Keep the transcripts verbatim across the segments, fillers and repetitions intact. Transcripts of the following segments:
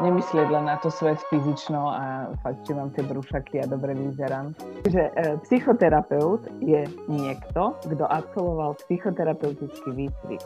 nemyslieť len na to svet fyzično a fakt, či mám tie brúšaky a dobre vyzerám. Čiže e, psychoterapeut je niekto, kto absolvoval psychoterapeutický výcvik.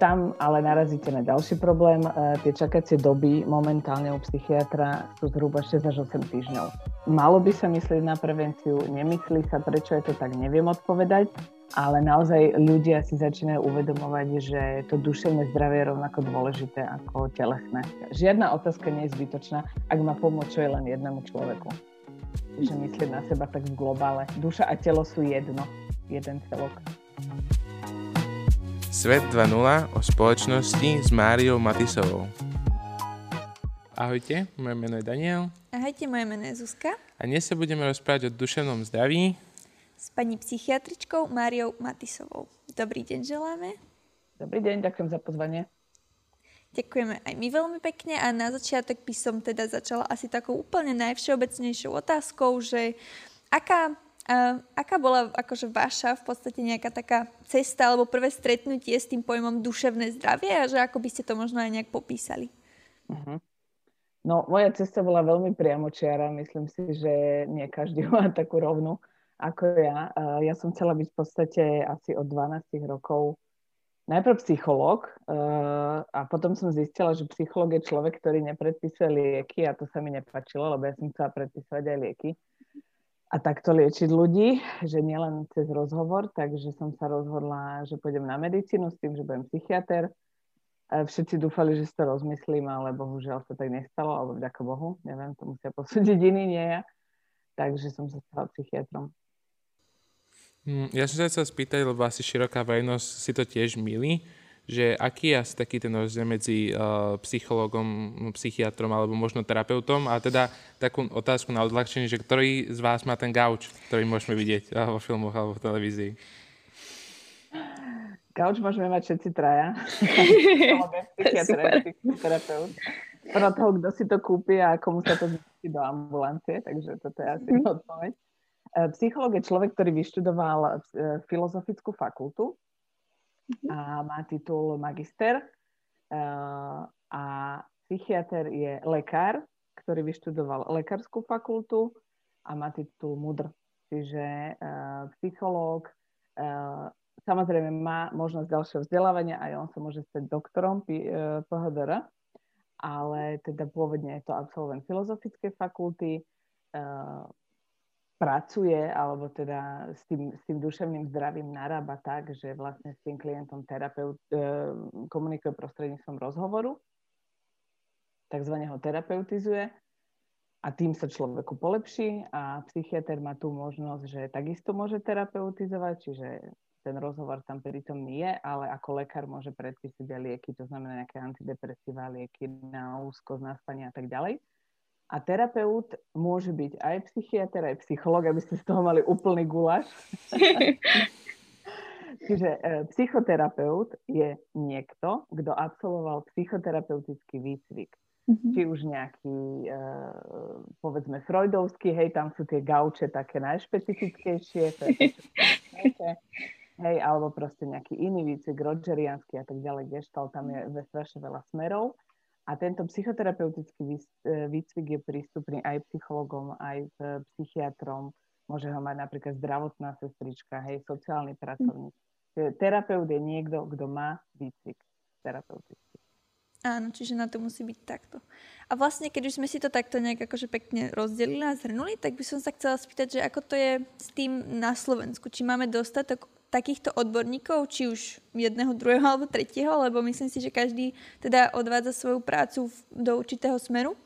Tam ale narazíte na ďalší problém. E, tie čakacie doby momentálne u psychiatra sú zhruba šesť až osem týždňov. Malo by sa myslieť na prevenciu, nemyslí sa, prečo je to tak, neviem odpovedať. Ale naozaj ľudia si začínajú uvedomovať, že to duševné zdravie je rovnako dôležité ako telesné. Žiadna otázka nie je zbytočná, ak má pomôcť čo je len jednému človeku. Že myslieť na seba tak v globále. Duša a telo sú jedno, jeden celok. Svet dva bodka nula o spoločnosti s Máriou Matisovou. Ahojte, moje meno je Daniel. Ahojte, moje meno je Zuzka. A dnes sa budeme rozprávať o duševnom zdraví s pani psychiatričkou Máriou Matisovou. Dobrý deň želáme. Dobrý deň, ďakujem za pozvanie. Ďakujeme aj my veľmi pekne a na začiatok by som teda začala asi takou úplne najvšeobecnejšou otázkou, že aká, uh, aká bola akože vaša v podstate nejaká taká cesta alebo prvé stretnutie s tým pojmom duševné zdravie a že ako by ste to možno aj nejak popísali? Uh-huh. No, moja cesta bola veľmi priamočiara. Myslím si, že nie každý má takú rovnú ako ja. Ja som chcela byť v podstate asi od dvanástich rokov najprv psychológ a potom som zistila, že psychológ je človek, ktorý nepredpísuje lieky a to sa mi nepačilo, lebo ja som chcela predpísať aj lieky a takto liečiť ľudí, že nielen cez rozhovor, takže som sa rozhodla, že pôjdem na medicínu s tým, že budem psychiater. Všetci dúfali, že si to rozmyslím, ale bohužiaľ sa tak nestalo, alebo vďaka Bohu, neviem, to musia posúdiť iní, nie ja. Takže som sa stala psychiatrom. Ja som sa chcel spýtať, lebo asi široká verejnosť si to tiež mýli, že aký je asi taký ten rozdiel medzi uh, psychológom, psychiatrom alebo možno terapeutom a teda takú otázku na odľahčenie, že ktorý z vás má ten gauč, ktorý môžeme vidieť vo filmoch alebo v televízii? Gauč môžeme mať všetci traja. Psychiatra, psychoterapeut. Podľa toho, kto si to kúpi a komu sa to zmestí do ambulancie, takže toto je asi odpoveď. Psychológ je človek, ktorý vyštudoval filozofickú fakultu a má titul magister. A psychiater je lekár, ktorý vyštudoval lekárskú fakultu a má titul mudr. Čiže psychológ samozrejme má možnosť ďalšieho vzdelávania, aj on sa môže stať doktorom pé há dé er, ale teda pôvodne je to absolvent filozofickej fakulty, pracuje, alebo teda s tým, s tým duševným zdravím narába tak, že vlastne s tým klientom terapeut e, komunikuje prostredníctvom rozhovoru, takzvané ho terapeutizuje a tým sa človeku polepší a psychiater má tú možnosť, že takisto môže terapeutizovať, čiže ten rozhovor tam prítomný je, ale ako lekár môže predpísať aj lieky, to znamená nejaké antidepresíva, lieky na úzkosť, na spanie a tak ďalej. A terapeut môže byť aj psychiatr, aj psychológ, aby ste z toho mali úplný guláš. Čiže e, psychoterapeut je niekto, kto absolvoval psychoterapeutický výcvik. Mm-hmm. Či už nejaký, e, povedzme, freudovský, hej, tam sú tie gauče také najšpecifickejšie, to je to, čo hej, alebo proste nejaký iný výcvik, rogeriánsky a tak ďalej, kdežto, tam je strašne veľa smerov. A tento psychoterapeutický výcvik je prístupný aj psychologom, aj psychiatrom. Môže ho mať napríklad zdravotná sestrička, hej, sociálny pracovník. Terapeut je niekto, kto má výcvik terapeutický. Áno, čiže na to musí byť takto. A vlastne, keď už sme si to takto nejak akože pekne rozdelili a zhrnuli, tak by som sa chcela spýtať, že ako to je s tým na Slovensku? Či máme dostatok takýchto odborníkov, či už jedného, druhého alebo tretieho, lebo myslím si, že každý teda odvádza svoju prácu v, do určitého smeru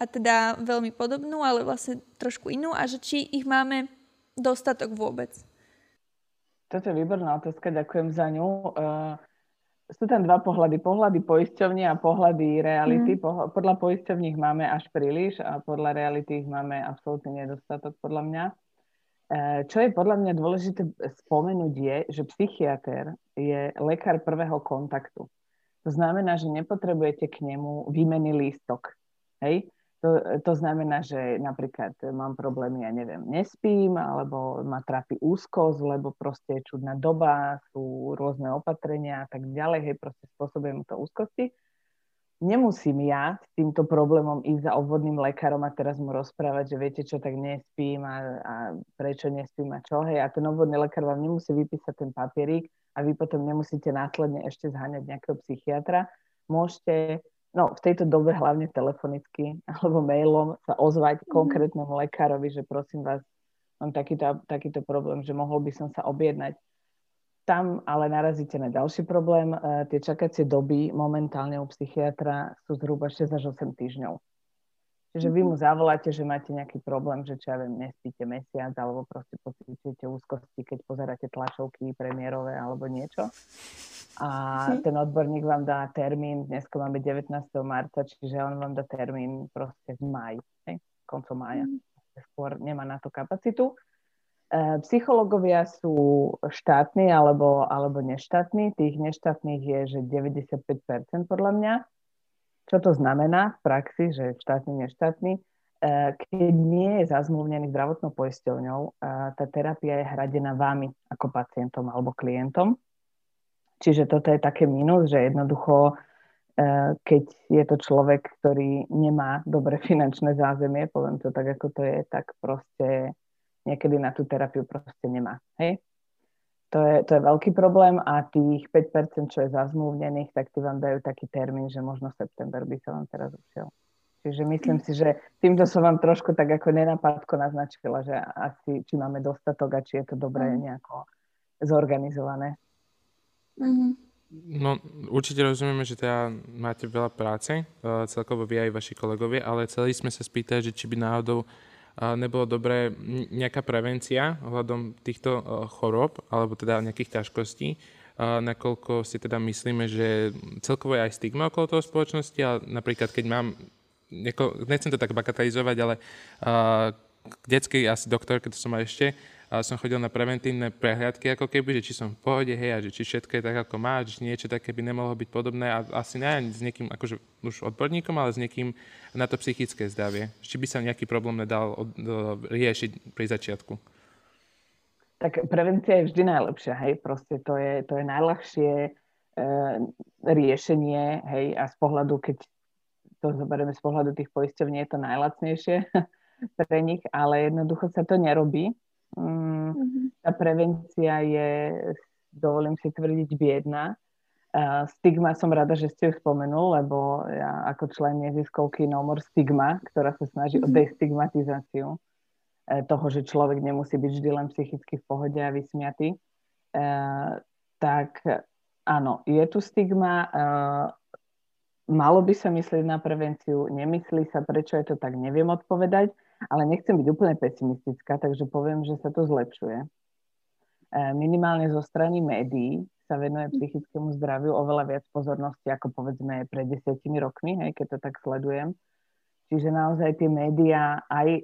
a teda veľmi podobnú, ale vlastne trošku inú a že či ich máme dostatok vôbec. Toto je výborná otázka, ďakujem za ňu. Uh, sú tam dva pohľady. Pohľady poisťovne a pohľady reality. Mm. Po, podľa poisťovní ich máme až príliš a podľa reality ich máme absolútne nedostatok podľa mňa. Čo je podľa mňa dôležité spomenúť je, že psychiater je lekár prvého kontaktu. To znamená, že nepotrebujete k nemu výmenný lístok. Hej? To, to znamená, že napríklad mám problémy, ja neviem, nespím, alebo ma trápi úzkosť, lebo proste je čudná doba, sú rôzne opatrenia a tak ďalej, hej, proste spôsobuje mu to úzkosti. nemusím ja s týmto problémom ísť za obvodným lekárom a teraz mu rozprávať, že viete čo, tak nespím a, a prečo nespím a čo, hej. A ten obvodný lekár vám nemusí vypísať ten papierík a vy potom nemusíte následne ešte zháňať nejakého psychiatra. Môžete, no v tejto dobe hlavne telefonicky alebo mailom sa ozvať konkrétnemu lekárovi, že prosím vás, mám takýto, takýto problém, že mohol by som sa objednať. Tam ale narazíte na ďalší problém. Tie čakacie doby momentálne u psychiatra sú zhruba šesť až osem týždňov. Čiže vy mu zavoláte, že máte nejaký problém, že čo ja viem, nespíte mesiac, alebo proste pocítite úzkosti, keď pozeráte tlačovky premiérové alebo niečo. A ten odborník vám dá termín, dneska máme devätnásteho marca, čiže on vám dá termín proste v máji, hej? Koncom mája. Skôr nemá na to kapacitu. Psychológovia sú štátni alebo, alebo neštátni. Tých neštátnych je, že deväťdesiatpäť percent podľa mňa. Čo to znamená v praxi, že štátni, neštátni? Keď nie je zazmluvnený zdravotnou poisťovňou, tá terapia je hradená vami ako pacientom alebo klientom. Čiže toto je také mínus, že jednoducho, keď je to človek, ktorý nemá dobre finančné zázemie, poviem to tak, ako to je, tak proste niekedy na tú terapiu proste nemá. Hej? To je, to je veľký problém a tých päť percent, čo je zazmluvnených, tak ti vám dajú taký termín, že možno september by sa vám teraz ušiel. Čiže myslím si, že týmto som vám trošku tak ako nenapadko naznačila, že asi či máme dostatok a či je to dobre nejako zorganizované. No určite rozumieme, že teda máte veľa práce, celkovo vy aj vaši kolegovia, ale chceli sme sa spýtať, že či by náhodou nebolo dobré nejaká prevencia ohľadom týchto chorôb alebo teda nejakých ťažkostí, nakoľko si teda myslíme, že celkovo je aj stigma okolo toho spoločnosti a napríklad keď mám, neko, nechcem to tak bagatelizovať, ale k detskej asi doktorke, to som aj ešte, som chodil na preventívne prehliadky ako keby, že či som v pohode, hej, a že či všetko je tak ako má, že niečo také by nemohlo byť podobné a asi ne ani s niekým, akože už odborníkom, ale s niekým na to psychické zdravie. Či by sa nejaký problém nedal od, do, riešiť pri začiatku? Tak prevencia je vždy najlepšia, hej, proste to je, to je najľahšie e, riešenie, hej, a z pohľadu, keď to zoberieme z pohľadu tých poisťovní, je to najlacnejšie pre nich, ale jednoducho sa to nerobí. Tá prevencia je, dovolím si tvrdiť, biedna. Stigma som rada, že ste ju spomenul, lebo ja ako člen neziskovky No More Stigma, ktorá sa snaží o destigmatizáciu toho, že človek nemusí byť vždy len psychicky v pohode a vysmiatý, tak áno, je tu stigma. Malo by sa myslieť na prevenciu, nemyslí sa, prečo je to tak, neviem odpovedať, ale nechcem byť úplne pesimistická, takže poviem, že sa to zlepšuje. Minimálne zo strany médií sa venuje psychickému zdraviu oveľa viac pozornosti, ako povedzme pred desiatimi rokmi, hej, keď to tak sledujem. Čiže naozaj tie médiá aj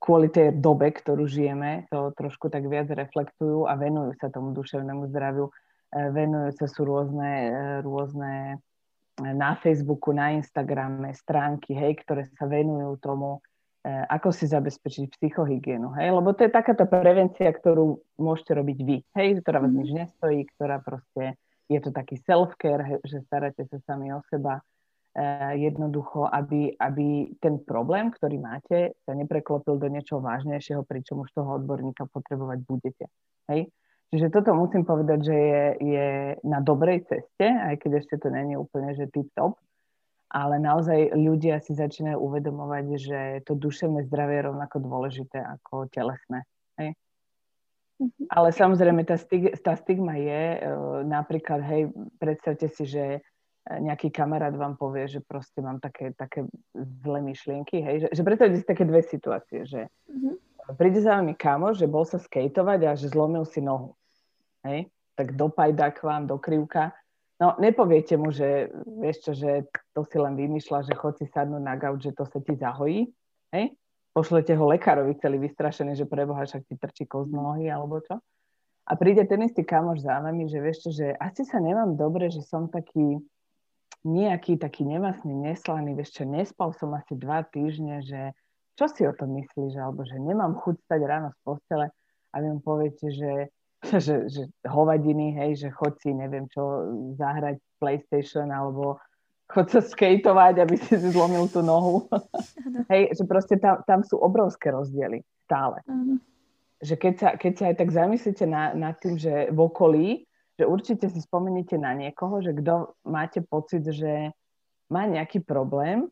kvôli tej dobe, ktorú žijeme, to trošku tak viac reflektujú a venujú sa tomu duševnému zdraviu. Venujú sa sú rôzne... rôzne na Facebooku, na Instagrame, stránky, hej, ktoré sa venujú tomu, e, ako si zabezpečiť psychohygienu, hej, lebo to je taká tá prevencia, ktorú môžete robiť vy, hej, ktorá vás nič nestojí, ktorá proste, je to taký self-care, hej, že staráte sa sami o seba, e, jednoducho, aby, aby ten problém, ktorý máte, sa nepreklopil do niečoho vážnejšieho, pričom už toho odborníka potrebovať budete, hej. Čiže toto musím povedať, že je, je na dobrej ceste, aj keď ešte to není úplne, že tip-top, ale naozaj ľudia si začínajú uvedomovať, že to duševné zdravie je rovnako dôležité ako telesné. Hej? Mm-hmm. Ale samozrejme, tá, stig- tá stigma je, e, napríklad, hej, predstavte si, že nejaký kamarát vám povie, že proste mám také, také zlé myšlienky, hej, že, že predstavte si také dve situácie, že mm-hmm. príde za vami kamoš, že bol sa skejtovať a že zlomil si nohu. Hej, tak do pajda k vám, do krivka. No, nepoviete mu, že vieš čo, že to si len vymýšľa, že chod si sadnúť na gauč, že to sa ti zahojí. Hej, pošlete ho lekárovi celý vystrašený, že preboha, však ti trčí koz z nohy, alebo čo. A príde ten istý kamoš za nami, že vieš čo, že asi sa nemám dobre, že som taký nejaký, taký nemastný, neslaný, vieš čo, nespal som asi dva týždne, že čo si o tom myslíš, alebo že nemám chuť stať ráno z postele a vy mu poviete, že Že, že hovadiny, hej, že chod si, neviem čo, zahrať PlayStation alebo chod sa skejtovať, aby si si zlomil tú nohu. Hej, že proste tam, tam sú obrovské rozdiely stále. Ano. Že keď sa, keď sa aj tak zamyslíte na, nad tým, že v okolí, že určite si spomeniete na niekoho, že kto máte pocit, že má nejaký problém,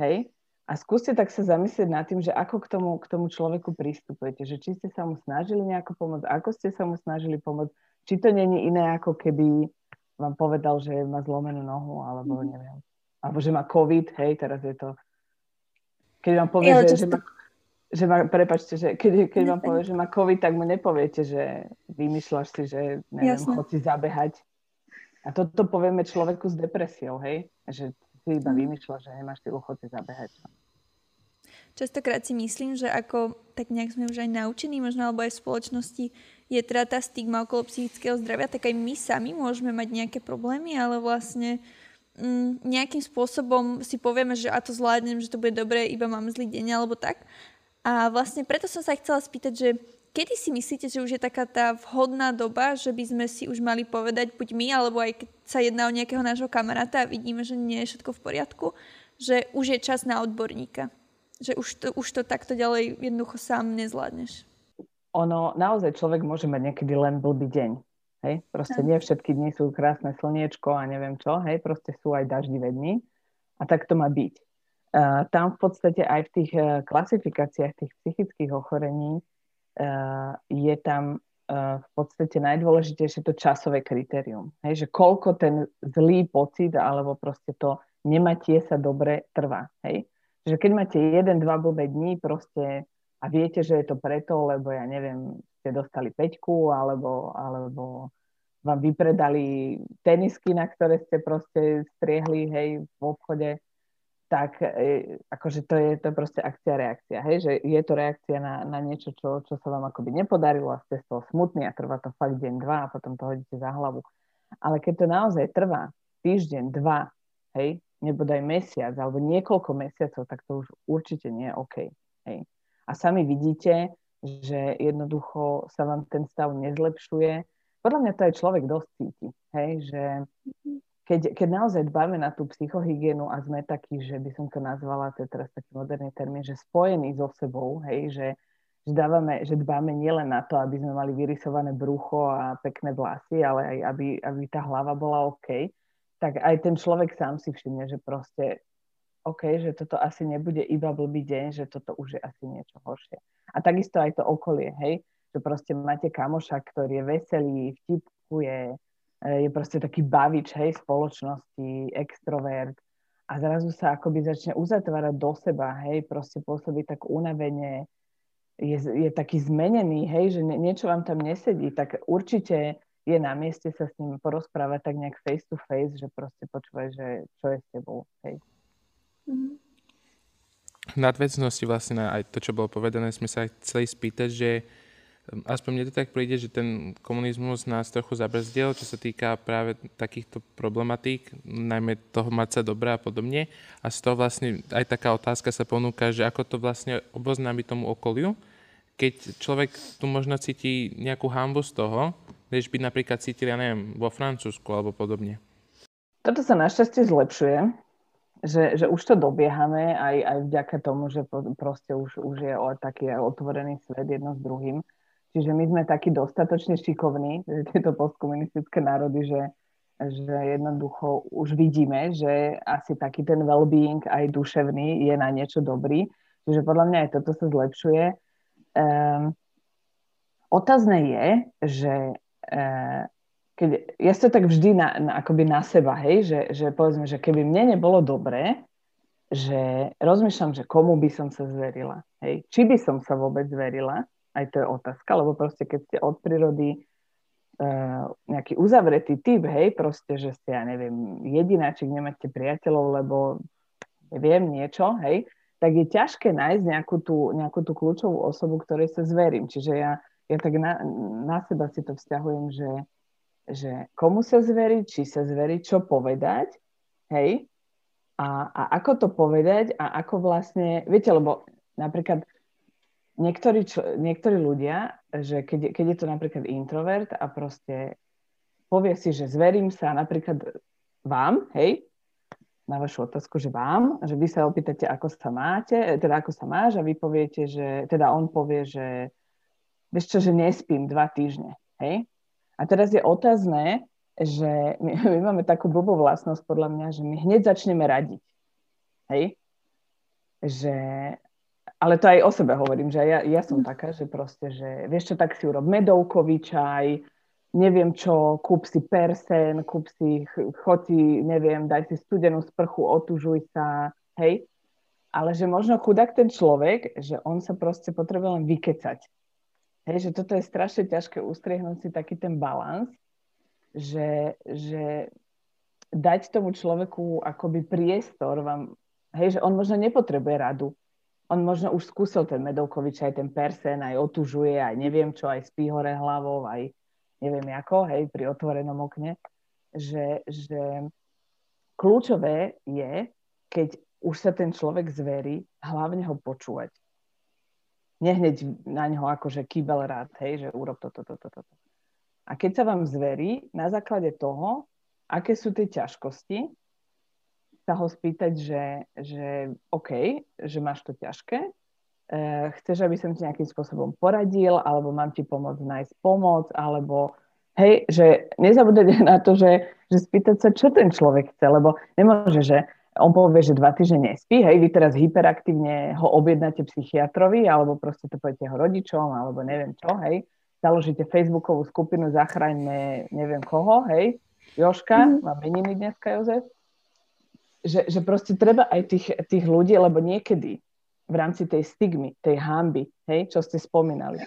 hej, a skúste tak sa zamyslieť nad tým, že ako k tomu, k tomu človeku pristupujete, že či ste sa mu snažili nejako pomôcť, ako ste sa mu snažili pomôcť, či to nie je iné, ako keby vám povedal, že má zlomenú nohu, alebo mm. neviem, alebo že má COVID, hej, teraz je to... Keď vám povie, ja, že, že, má, že má... Prepáčte, že keď, keď vám povie, že má COVID, tak mu nepoviete, že vymýšľaš si, že neviem, jasne, chod si zabehať. A toto povieme človeku s depresiou, hej, že... si iba vymýšľa, že nemáš tým ochoty zabehať. Častokrát si myslím, že ako tak nejak sme už aj naučení, možno alebo aj v spoločnosti, je teda tá stigma okolo psychického zdravia, tak aj my sami môžeme mať nejaké problémy, ale vlastne m, nejakým spôsobom si povieme, že a to zvládnem, že to bude dobre, iba mám zlý deň alebo tak. A vlastne preto som sa chcela spýtať, že kedy si myslíte, že už je taká tá vhodná doba, že by sme si už mali povedať buď my, alebo aj keď sa jedná o nejakého nášho kamaráta a vidíme, že nie je všetko v poriadku, že už je čas na odborníka. Že už to, už to takto ďalej jednoducho sám nezvládneš. Ono, naozaj človek môže mať niekedy len blbý deň. Hej? Proste nie všetky dni sú krásne slniečko a neviem čo. Hej? Proste sú aj daždivé dni. A tak to má byť. Uh, tam v podstate aj v tých uh, klasifikáciách tých psychických ochorení Uh, je tam uh, v podstate najdôležitejšie to časové kritérium. Hej, že koľko ten zlý pocit alebo proste to nematie sa dobre trvá. Hej? Že keď máte jeden, dva blbé dní proste a viete, že je to preto, lebo ja neviem, ste dostali peťku alebo, alebo vám vypredali tenisky, na ktoré ste proste striehli, hej, v obchode, tak akože to je to proste akcia-reakcia, hej, že je to reakcia na, na niečo, čo, čo sa vám akoby nepodarilo a ste z toho smutní a trvá to fakt deň, dva a potom to hodíte za hlavu. Ale keď to naozaj trvá týždeň, dva, hej, nebodaj mesiac alebo niekoľko mesiacov, tak to už určite nie je OK. Hej. A sami vidíte, že jednoducho sa vám ten stav nezlepšuje. Podľa mňa to aj človek dosť cíti, hej, že... Keď, keď naozaj dbáme na tú psychohygienu a sme takí, že by som to nazvala, to je teraz taký moderný termín, že spojený so sebou, hej, že, že, dávame, že dbáme nielen na to, aby sme mali vyrysované brucho a pekné vlasy, ale aj aby, aby tá hlava bola OK, tak aj ten človek sám si všimne, že proste OK, že toto asi nebude iba blbý deň, že toto už je asi niečo horšie. A takisto aj to okolie, hej, že proste máte kamoša, ktorý je veselý, vtipkuje, je proste taký bavič, hej, spoločnosti, extrovert a zrazu sa akoby začne uzatvárať do seba, hej, proste pôsobí tak unavene, je, je taký zmenený, hej, že nie, niečo vám tam nesedí, tak určite je na mieste sa s ním porozprávať tak nejak face to face, že proste počúvaj, že čo je s tebou, hej. V nadväznosti vlastne na aj to, čo bolo povedané, sme sa chceli spýtať, že aspoň mne to tak príde, že ten komunizmus nás trochu zabrzdil, čo sa týka práve takýchto problematík, najmä toho mať sa dobrá a podobne. A z toho vlastne aj taká otázka sa ponúka, že ako to vlastne oboznámi tomu okoliu, keď človek tu možno cíti nejakú hanbu z toho, než by napríklad cítili, ja neviem, vo Francúzsku alebo podobne. Toto sa našťastie zlepšuje. Že, že už to dobiehame aj, aj vďaka tomu, že proste už, už je taký otvorený svet jedno s druhým. Čiže my sme takí dostatočne šikovní, tieto postkomunistické národy, že, že jednoducho už vidíme, že asi taký ten well-being aj duševný je na niečo dobrý. Čiže podľa mňa aj toto sa zlepšuje. Um, otázne je, že uh, keď, ja si to tak vždy na, na, akoby na seba, hej, že, že povedzme, že keby mne nebolo dobré, že rozmýšľam, že komu by som sa zverila, hej, či by som sa vôbec zverila, aj to je otázka, lebo proste keď ste od prírody uh, nejaký uzavretý typ, hej, proste, že ste, ja neviem, jedináčik, nemáte priateľov, lebo neviem niečo, hej, tak je ťažké nájsť nejakú tú, nejakú tú kľúčovú osobu, ktorej sa zverím. Čiže ja, ja tak na, na seba si to vzťahujem, že, že komu sa zveriť, či sa zveriť, čo povedať, hej, a, a ako to povedať a ako vlastne, viete, lebo napríklad Niektorí, čo, niektorí ľudia, že keď, keď je to napríklad introvert a proste povie si, že zverím sa napríklad vám, hej, na vašu otázku, že vám, že vy sa opýtate, ako sa máte, teda ako sa máš, a vy poviete, že, teda on povie, že vieš čo, že nespím dva týždne, hej? A teraz je otázne, že my, my máme takú blbú vlastnosť, podľa mňa, že my hneď začneme radiť, hej? Že, ale to aj o sebe hovorím, že ja, ja som taká, že proste, že vieš čo, tak si urob medovkový čaj, neviem čo, kúp si persen, kúp si, choď si, neviem, daj si studenú sprchu, otužuj sa, hej. Ale že možno chudák ten človek, že on sa proste potrebuje len vykecať. Hej, že toto je strašne ťažké ustriehnúť si taký ten balans, že, že dať tomu človeku akoby priestor vám, hej, že on možno nepotrebuje radu. On možno už skúsil ten medovkový čaj, ten persen, aj otužuje, aj neviem čo, aj spí hore hlavou, aj neviem ako, hej, pri otvorenom okne, že, že kľúčové je, keď už sa ten človek zverí, hlavne ho počúvať. Nehneď na ňo akože kýbel rád, hej, že urob toto, toto, toto. A keď sa vám zverí, na základe toho, aké sú tie ťažkosti, sa ho spýtať, že, že OK, že máš to ťažké, chceš, aby som ti nejakým spôsobom poradil, alebo mám ti pomôcť nájsť pomoc, alebo hej, že nezabudnite na to, že, že spýtať sa, čo ten človek chce, lebo nemôže, že on povie, že dva týždne nespí, hej, vy teraz hyperaktívne ho objednáte psychiatrovi, alebo proste to poviete ho rodičom, alebo neviem čo, hej, založíte facebookovú skupinu, zachráňme neviem koho, hej, Jožka, mám meniny dneska, Jozef, že, že proste treba aj tých, tých ľudí, lebo niekedy v rámci tej stigmy, tej hanby, hej, čo ste spomínali,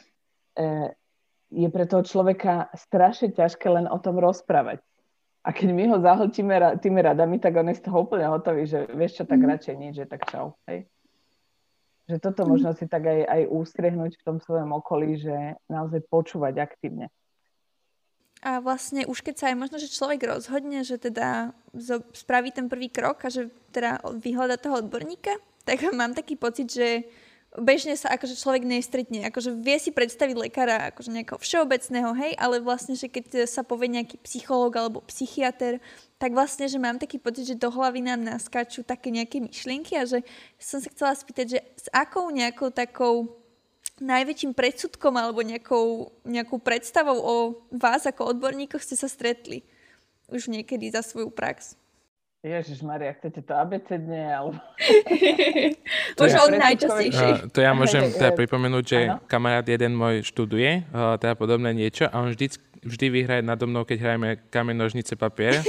je pre toho človeka strašne ťažké len o tom rozprávať. A keď my ho zahltíme tými radami, tak on je z toho úplne hotový, že vieš čo, tak radšej nič, že tak čau. Hej. Že toto možno si tak aj, aj ústriehnúť v tom svojom okolí, že naozaj počúvať aktívne. A vlastne už keď sa aj možno, že človek rozhodne, že teda spraví ten prvý krok a že teda vyhľada toho odborníka, tak mám taký pocit, že bežne sa akože človek nestretne. Akože vie si predstaviť lekára akože nejakého všeobecného, hej, ale vlastne, že keď sa povie nejaký psychológ alebo psychiater, tak vlastne, že mám taký pocit, že do hlavy nám naskáču také nejaké myšlienky a že som sa chcela spýtať, že s akou nejakou takou najväčším predsudkom alebo nejakou, nejakou predstavou o vás ako odborníkoch ste sa stretli už niekedy za svoju prax? Ježišmaria, chcete to abecedne, alebo... To už od najčastejších. To ja môžem teda pripomenúť, že ano? Kamarát jeden môj študuje, teda podobné niečo, a on vždy, vždy vyhraje nado mnou, keď hrajeme kameň, nožnice, papier.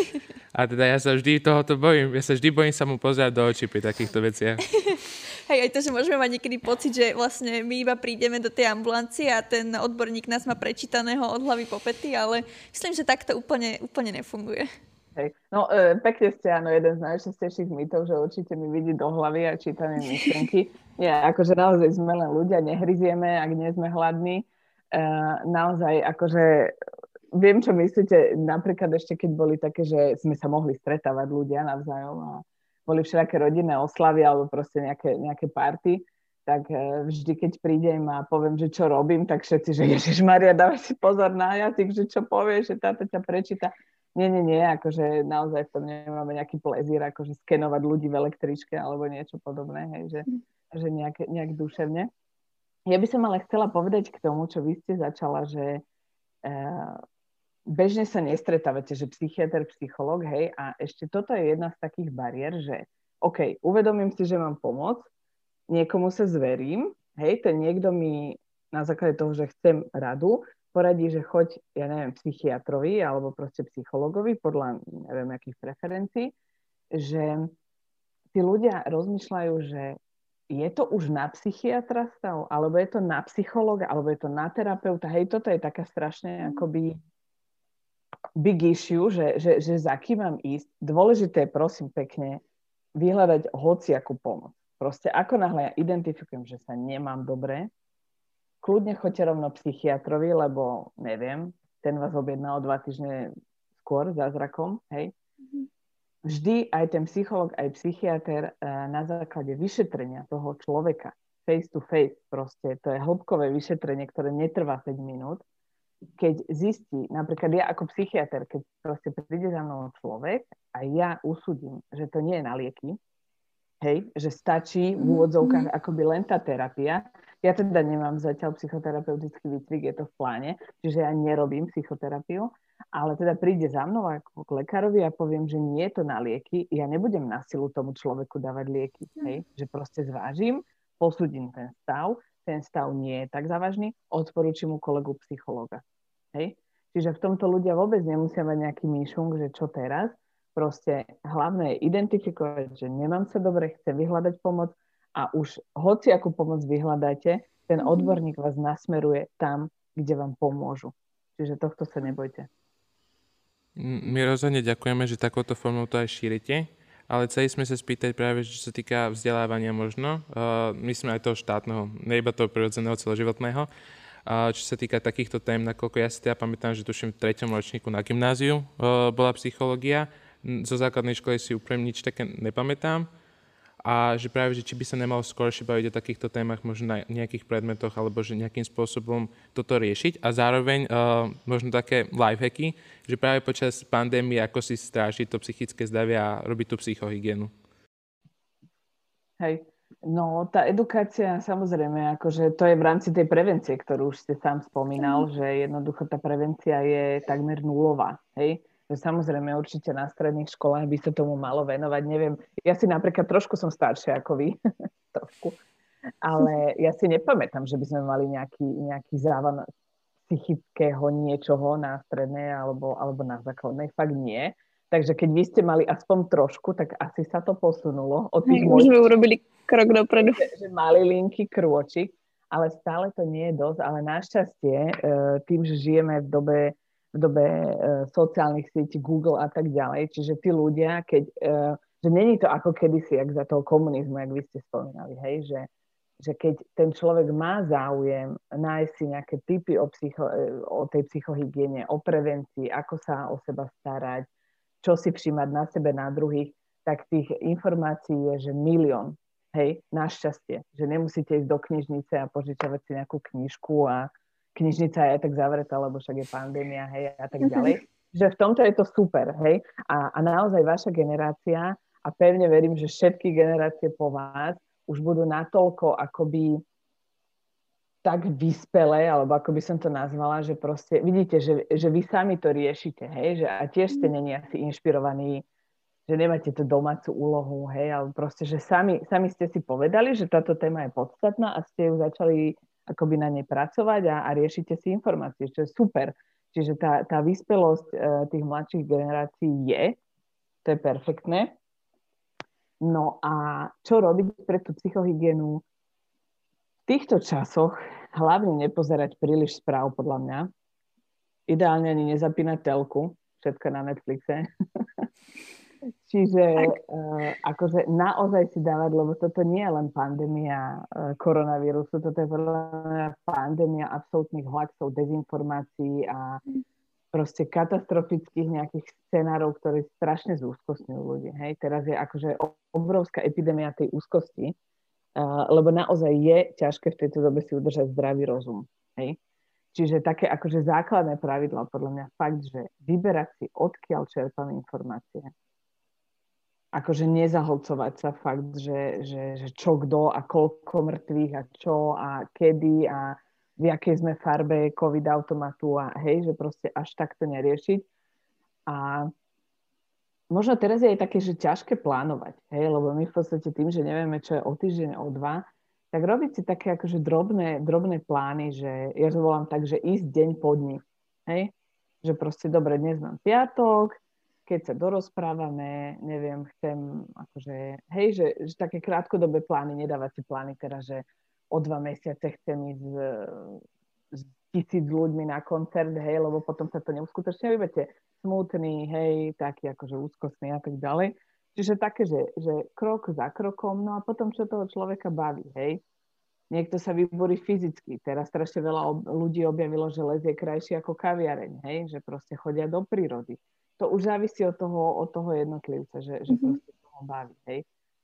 A teda ja sa vždy tohoto bojím. Ja sa vždy bojím sa mu pozerať do očí pri takýchto veciach. Hej, aj to, že môžeme mať niekedy pocit, že vlastne my iba prídeme do tej ambulancie a ten odborník nás má prečítaného od hlavy po pety, ale myslím, že takto úplne, úplne nefunguje. Hej. No e, pekne ste, áno, jeden z najčastejších mýtov, že určite mi vidí do hlavy a čítame myšlenky. Nie, akože naozaj sme len ľudia, nehryzieme, ak nie sme hladní. E, naozaj, akože viem, čo myslíte, napríklad ešte keď boli také, že sme sa mohli stretávať ľudia navzájom a boli všelaké rodinné oslavy alebo proste nejaké, nejaké party, tak vždy, keď prídem a poviem, že čo robím, tak všetci, že Ježišmaria, dávaj si pozor na jazyk, že čo povieš, že táto ťa prečíta. Nie, nie, nie, akože naozaj v tom nemáme nejaký plezír, akože skenovať ľudí v električke alebo niečo podobné, hej, že, že nejak, nejak duševne. Ja by som ale chcela povedať k tomu, čo vy ste začala, že uh, bežne sa nestretávate, že psychiatr, psychológ, hej, a ešte toto je jedna z takých bariér, že OK, uvedomím si, že mám pomoc, niekomu sa zverím, hej, ten niekto mi na základe toho, že chcem radu, poradí, že choď, ja neviem, psychiatrovi alebo proste psychologovi podľa, neviem, akých preferencií, že tí ľudia rozmýšľajú, že je to už na psychiatra stav, alebo je to na psychologa, alebo je to na terapeuta. Hej, toto je taká strašne akoby big issue, že, že, že za kým mám ísť. Dôležité je, prosím pekne, vyhľadať hociakú pomoc. Proste ako náhle ja identifikujem, že sa nemám dobre, kľudne choďte rovno psychiatrovi, lebo neviem, ten vás objedná o dva týždne skôr zázrakom, hej. Vždy aj ten psychológ, aj psychiater na základe vyšetrenia toho človeka, face to face proste, to je hĺbkové vyšetrenie, ktoré netrvá päť minút, keď zistí, napríklad ja ako psychiatr, keď proste príde za mnou človek a ja usúdim, že to nie je na lieky, hej, že stačí v úvodzovkách akoby len tá terapia. Ja teda nemám zatiaľ psychoterapeutický výcvik, je to v pláne, čiže ja nerobím psychoterapiu, ale teda príde za mnou ako k lekárovi a poviem, že nie je to na lieky, ja nebudem na silu tomu človeku dávať lieky, hej, že proste zvážim, posúdim ten stav, ten stav nie je tak závažný, odporúčim mu kolegu psychológa. Hej? Čiže v tomto ľudia vôbec nemusia mať nejaký myšunk, že čo teraz. Proste hlavné je identifikovať, že nemám sa dobre, chcem vyhľadať pomoc a už hoci akú pomoc vyhľadáte, ten odborník vás nasmeruje tam, kde vám pomôžu. Čiže tohto sa nebojte. My rozhodne ďakujeme, že takouto formou to aj šírite. Ale chceli sme sa spýtať práve, čo sa týka vzdelávania možno. Uh, my sme aj toho štátneho, ne iba toho prirodzeného celoživotného. Uh, čo sa týka takýchto tém, nakoľko ja si teda pamätám, že tuším v treťom ročníku na gymnáziu uh, bola psychológia. Zo základnej školy si úplne nič také nepamätám. A že práve, že či by sa nemalo skoršie baviť o takýchto témach, možno na nejakých predmetoch, alebo že nejakým spôsobom toto riešiť. A zároveň uh, možno také lifehacky, že práve počas pandémie, ako si strážiť to psychické zdravie a robiť tú psychohygienu. Hej, no tá edukácia samozrejme, akože to je v rámci tej prevencie, ktorú už ste sám spomínal, mm. že jednoducho tá prevencia je takmer nulová, hej. Samozrejme, určite na stredných školách by sa tomu malo venovať. Neviem, ja si napríklad trošku som staršia ako vy, trošku, ale ja si nepamätám, že by sme mali nejaký, nejaký závan psychického niečoho na strednej alebo, alebo na základnej, fakt nie. Takže keď vy ste mali aspoň trošku, tak asi sa to posunulo. Od tých môžeme môžu... urobili krok dopredu. Že mali linky, krôčik, ale stále to nie je dosť. Ale našťastie, tým, že žijeme v dobe v dobe e, sociálnych sietí, Google a tak ďalej. Čiže tí ľudia, keď, e, že není to ako kedysi, jak za toho komunizmu, jak vy ste spomínali, hej, že, že keď ten človek má záujem nájsť si nejaké tipy o, psycho, e, o tej psychohygiene, o prevencii, ako sa o seba starať, čo si všímať na sebe, na druhých, tak tých informácií je, že milión, hej, našťastie, že nemusíte ísť do knižnice a požičavať si nejakú knižku a knižnica je aj tak zavretá, lebo však je pandémia, hej, a tak ďalej. Že v tomto je to super, hej. A, a naozaj vaša generácia, a pevne verím, že všetky generácie po vás už budú natoľko akoby tak vyspelé, alebo ako by som to nazvala, že proste vidíte, že, že vy sami to riešite, hej, že a tiež ste neni asi inšpirovaní, že nemáte tú domácu úlohu, hej, ale proste, že sami, sami ste si povedali, že táto téma je podstatná a ste ju začali akoby na nej pracovať a, a riešite si informácie, čo je super. Čiže tá, tá vyspelosť e, tých mladších generácií je, to je perfektné. No a čo robiť pre tú psychohygienu? V týchto časoch hlavne nepozerať príliš správ, podľa mňa. Ideálne ani nezapínať telku, všetko na Netflixe. Čiže uh, akože naozaj si dávať, lebo toto nie je len pandémia uh, koronavírusu, toto je pandémia absolútnych hoaxov, dezinformácií a proste katastrofických nejakých scenárov, ktoré strašne zúzkostňujú ľudí. Hej? Teraz je akože obrovská epidémia tej úzkosti, uh, lebo naozaj je ťažké v tejto dobe si udržať zdravý rozum. Hej? Čiže také akože základné pravidlá, podľa mňa fakt, že vyberať si, odkiaľ čerpám informácie. Akože nezahlcovať sa fakt, že, že, že čo kto a koľko mŕtvych a čo a kedy a v akej sme farbe COVID automatu a hej, že proste až takto neriešiť. A možno teraz je aj také, že ťažké plánovať, hej, lebo my v podstate tým, že nevieme, čo je o týždeň, o dva, tak robiť si také akože drobné, drobné plány, že ja to volám tak, že ísť deň po dni, hej, že proste dobre, dnes mám piatok, keď sa dorozprávame, neviem, chcem, akože, hej, že, že také krátkodobé plány, nedávať si plány teda, že o dva mesiace chcem ísť s tisíc ľuďmi na koncert, hej, lebo potom sa to neuskutočne, vy budete smutný, hej, taký akože úzkostný a tak ďalej. Čiže také, že, že krok za krokom, no a potom čo toho človeka baví, hej. Niekto sa vyborí fyzicky, teraz strašne veľa ob- ľudí objavilo, že les je krajší ako kaviareň, hej, že proste chodia do prírody. To už závisí od toho, od toho jednotlivca, že, že mm-hmm. proste toho baví, hej.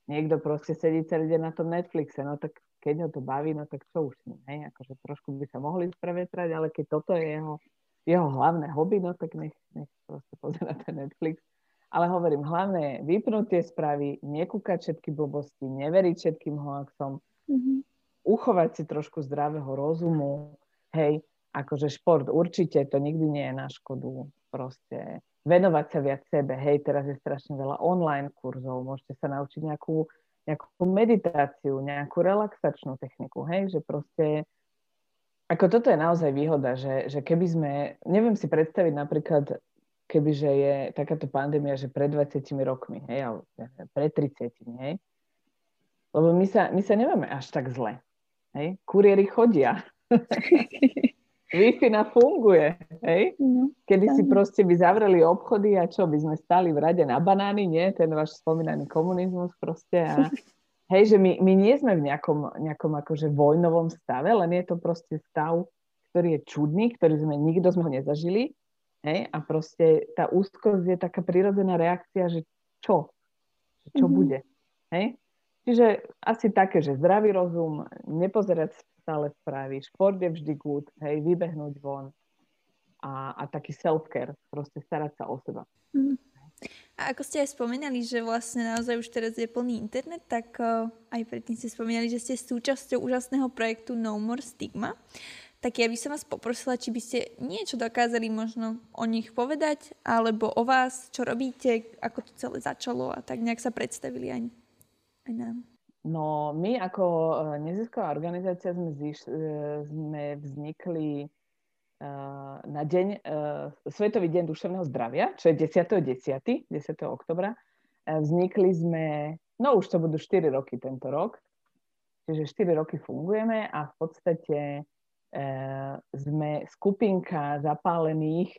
Niekto proste sedí celý deň na tom Netflixe, no tak keď ho to baví, no tak čo už nie, hej. Akože trošku by sa mohli sprevetrať, ale keď toto je jeho jeho hlavné hobby, no tak nech, nech proste pozera ten Netflix. Ale hovorím, hlavné je vypnúť tie správy, nekúkať všetky blbosti, neveriť všetkým hoaxom, mm-hmm. uchovať si trošku zdravého rozumu, hej, akože šport určite, to nikdy nie je na škodu, proste venovať sa viac sebe, hej, teraz je strašne veľa online kurzov, môžete sa naučiť nejakú, nejakú meditáciu, nejakú relaxačnú techniku, hej, že proste, ako toto je naozaj výhoda, že, že keby sme, neviem si predstaviť napríklad, kebyže je takáto pandémia, že pred dvadsiatimi rokmi, hej, alebo pred tridsiatimi, hej. Lebo my sa, my sa nemáme až tak zle, hej. Kuriéri chodia. Wi-Fi funguje, hej. Kedy si proste by zavreli obchody a čo, by sme stali v rade na banány, nie? Ten váš spomínaný komunizmus proste. A hej, že my, my nie sme v nejakom, nejakom akože vojnovom stave, len je to proste stav, ktorý je čudný, ktorý sme, nikto sme ho nezažili. Hej, a proste tá úzkosť je taká prirodzená reakcia, že čo? Že čo mm-hmm. bude? Hej? Čiže asi také, že zdravý rozum, nepozerať stále správy, šport je vždy good, hej, vybehnúť von a, a taký self-care, proste starať sa o seba. Mm. A ako ste aj spomínali, že vlastne naozaj už teraz je plný internet, tak uh, aj predtým ste spomínali, že ste súčasťou úžasného projektu No More Stigma. Tak ja by som vás poprosila, či by ste niečo dokázali možno o nich povedať, alebo o vás, čo robíte, ako to celé začalo a tak nejak sa predstavili aj, aj nám. No, my ako nezisková organizácia sme, ziš, sme vznikli na deň, Svetový deň duševného zdravia, čo je desiateho októbra, desiateho októbra. Vznikli sme, no už to budú štyri roky tento rok, čiže štyri roky fungujeme a v podstate Uh, sme skupinka zapálených,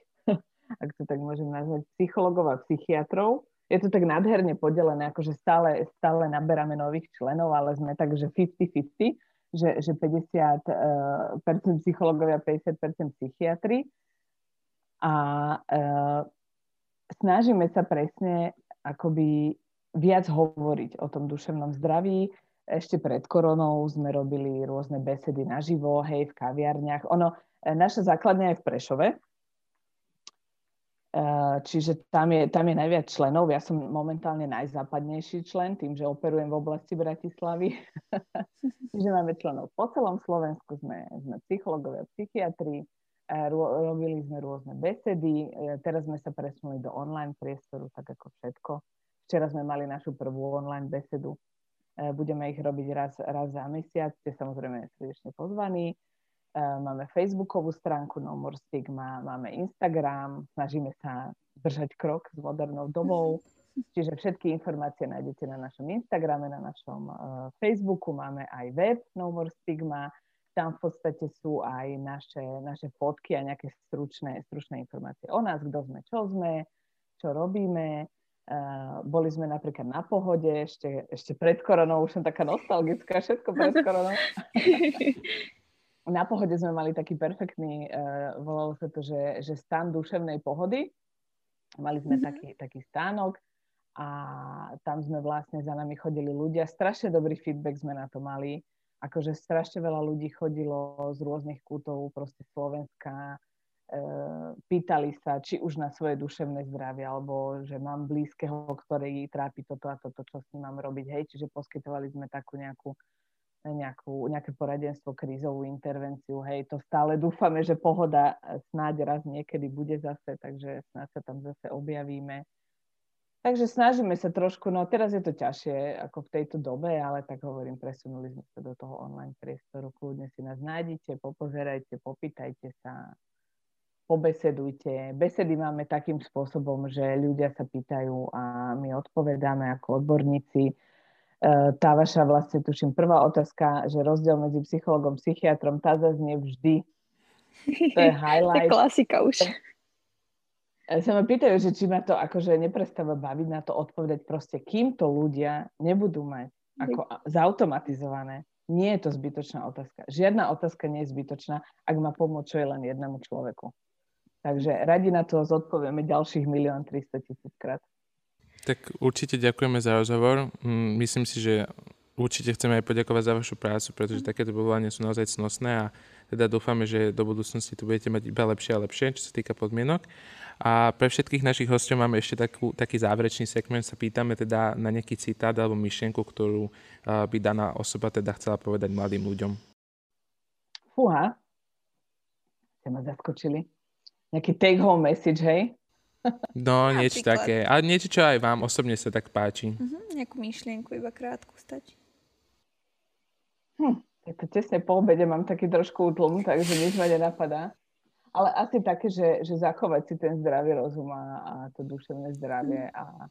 ak to tak môžem nazvať, psychologov a psychiatrov. Je to tak nádherne podelené, akože stále, stále naberáme nových členov, ale sme tak, že päťdesiat päťdesiat, že, že päťdesiat percent uh, psychológovia, päťdesiat percent psychiatri. A uh, snažíme sa presne akoby viac hovoriť o tom duševnom zdraví. Ešte pred koronou sme robili rôzne besedy naživo, hej, v kaviarniach. Ono, naša základňa je v Prešove, čiže tam je, tam je najviac členov. Ja som momentálne najzápadnejší člen, tým, že operujem v oblasti Bratislavy. Čiže máme členov po celom Slovensku, sme, sme psychológovia, psychiatri, ro- robili sme rôzne besedy. Teraz sme sa presunuli do online priestoru, tak ako všetko. Včera sme mali našu prvú online besedu. Budeme ich robiť raz, raz za mesiac. Ste samozrejme srdečne pozvaní. Máme Facebookovú stránku No More Stigma, máme Instagram. Snažíme sa držať krok s modernou dobou. Čiže všetky informácie nájdete na našom Instagrame, na našom Facebooku. Máme aj web No More Stigma. Tam v podstate sú aj naše, naše fotky a nejaké stručné, stručné informácie o nás, kto sme, čo sme, čo robíme. Uh, boli sme napríklad na Pohode, ešte, ešte pred koronou, už som taká nostalgická, všetko pred koronou. Na Pohode sme mali taký perfektný, uh, volalo sa to, že, že stan duševnej pohody. Mali sme mm-hmm. taký, taký stánok a tam sme vlastne, za nami chodili ľudia. Strašne dobrý feedback sme na to mali. Akože strašne veľa ľudí chodilo z rôznych kútov, proste Slovenska. Pýtali sa, či už na svoje duševné zdravie, alebo že mám blízkeho, ktorý trápi toto a toto, čo s ním mám robiť. Hej, čiže poskytovali sme takú nejakú, nejakú, nejaké poradenstvo, krízovú intervenciu. Hej, to stále dúfame, že Pohoda snáď raz niekedy bude zase, takže snáď sa tam zase objavíme. Takže snažíme sa trošku, no teraz je to ťažšie ako v tejto dobe, ale tak hovorím, presunuli sme sa do toho online priestoru, kľudne si nás nájdite, popozerajte, popýtajte sa, pobesedujte. Besedy máme takým spôsobom, že ľudia sa pýtajú a my odpovedáme ako odborníci. Tá vaša vlastne, tuším, prvá otázka, že rozdiel medzi psychologom a psychiatrom, tá zaznie vždy. To je highlight. To je klasika už. Sa ma pýtajú, že či ma to akože neprestáva baviť, na to odpovedať proste, kým to ľudia nebudú mať ako zautomatizované. Nie je to zbytočná otázka. Žiadna otázka nie je zbytočná, ak má pomôcť čo je len jednému človeku. Takže radi na to zodpovieme ďalších milión tristotisíc krát. Tak určite ďakujeme za rozhovor. Myslím si, že určite chceme aj poďakovať za vašu prácu, pretože takéto povolania sú naozaj cnostné a teda dúfame, že do budúcnosti tu budete mať iba lepšie a lepšie, čo sa týka podmienok. A pre všetkých našich hostov máme ešte takú, taký záverečný segment, sa pýtame teda na nejaký citát alebo myšlienku, ktorú by daná osoba teda chcela povedať mladým ľuďom. Fúha, ste ma zaskočili. Nejaký take-home message, hej? No, niečo príklad. Také. A niečo, čo aj vám osobne sa tak páči. Uh-huh, nejakú myšlienku, iba krátku stačí. Hm, je to tesne po obede, mám taký trošku útlum, takže nič ma nenapadá. Ale asi také, že, že zachovať si ten zdravý rozum a, a to duševné zdravie a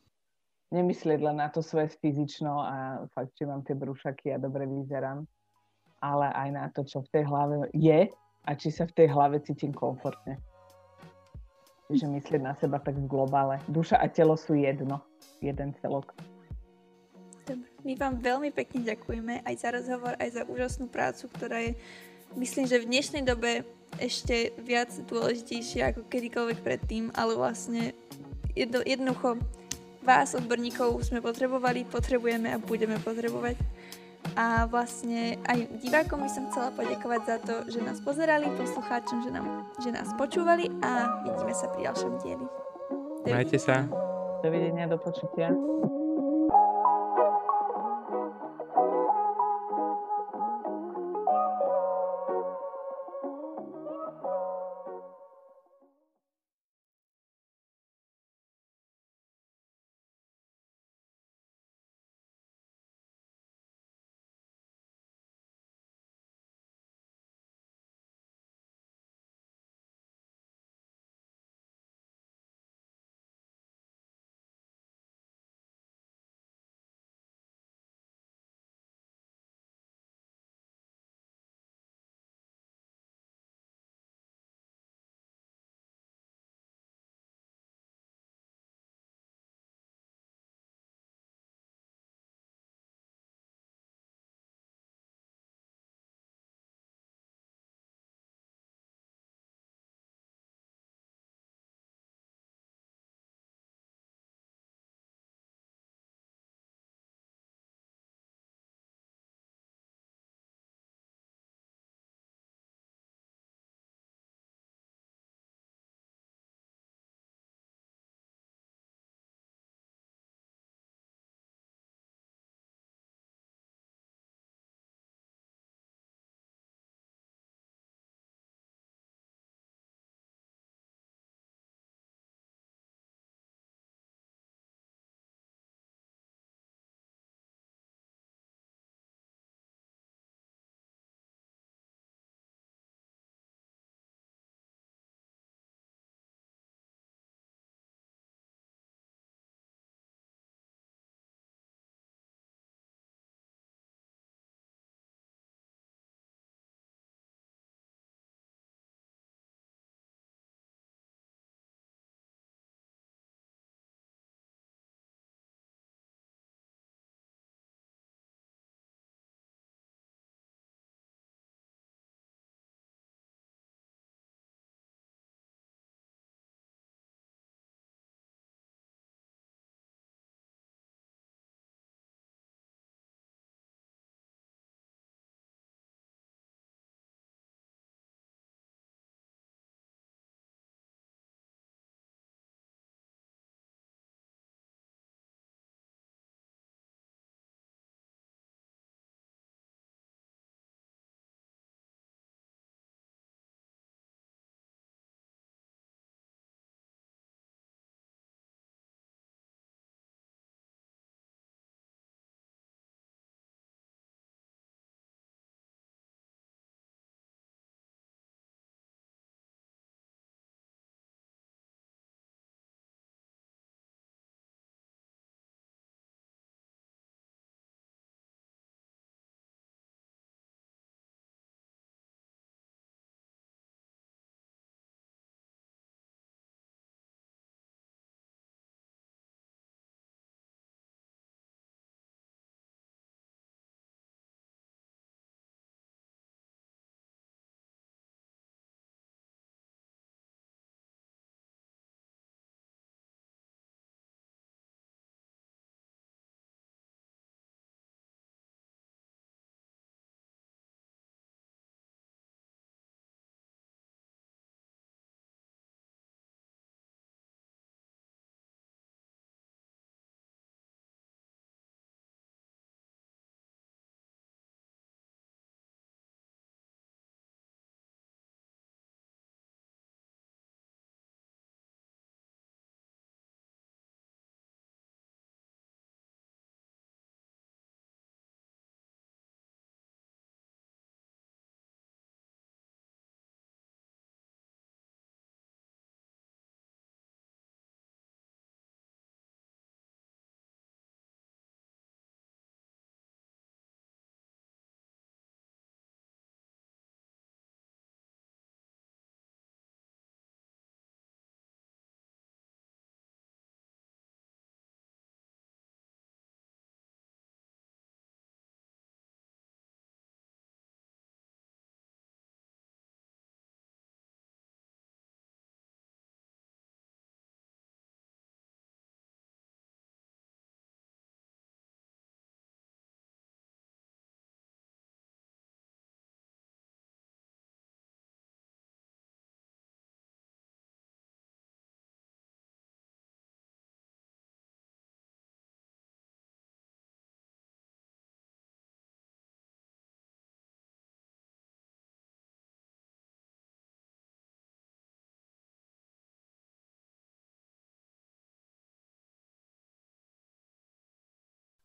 nemyslieť len na to svoje fyzično a fakt, že mám tie brúšaky a dobre vyzerám, ale aj na to, čo v tej hlave je a či sa v tej hlave cítim komfortne. Že myslieť na seba tak v globále. Duša a telo sú jedno, jeden celok. Dobre. My vám veľmi pekne ďakujeme aj za rozhovor, aj za úžasnú prácu, ktorá je, myslím, že v dnešnej dobe ešte viac dôležitejšie ako kedykoľvek predtým, ale vlastne jedno, jednoducho vás, odborníkov, sme potrebovali, potrebujeme a budeme potrebovať. A vlastne aj divákom by som chcela poďakovať za to, že nás pozerali, poslucháčom, že, nám, že nás počúvali a vidíme sa pri ďalšom dieli. Dovidenia. Majte sa. Dovidenia, do počutia.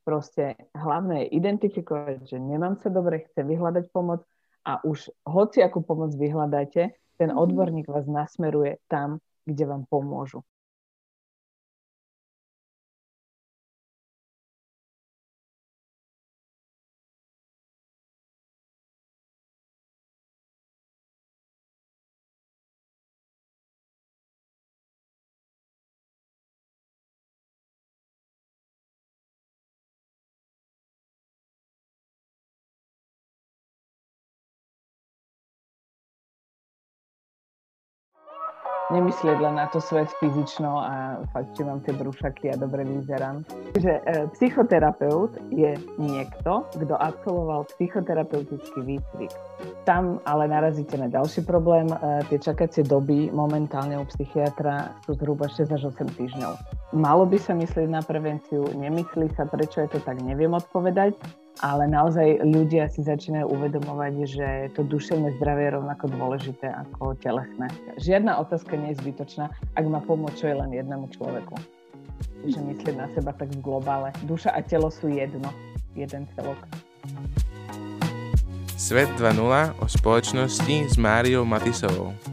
Proste hlavné je identifikovať, že nemám sa dobre, chcem vyhľadať pomoc a už hoci akú pomoc vyhľadáte, ten odborník vás nasmeruje tam, kde vám pomôžu. Nemyslieť len na to svet fyzično a fakt, či mám tie brúšaky a dobre vyzerám. Takže e, psychoterapeut je niekto, kto absolvoval psychoterapeutický výcvik. Tam ale narazíte na ďalší problém. E, tie čakacie doby momentálne u psychiatra sú zhruba šesť až osem týždňov. Malo by sa myslieť na prevenciu, nemyslí sa, prečo je to tak, neviem odpovedať, ale naozaj ľudia si začínajú uvedomovať, že to duševné zdravie je rovnako dôležité ako telesné. Žiadna otázka nie je zbytočná, ak má pomôcť čo je len jednému človeku. Že myslieť na seba tak v globále. Duša a telo sú jedno, jeden celok. Svet dva bodka nula o spoločnosti s Máriou Matisovou.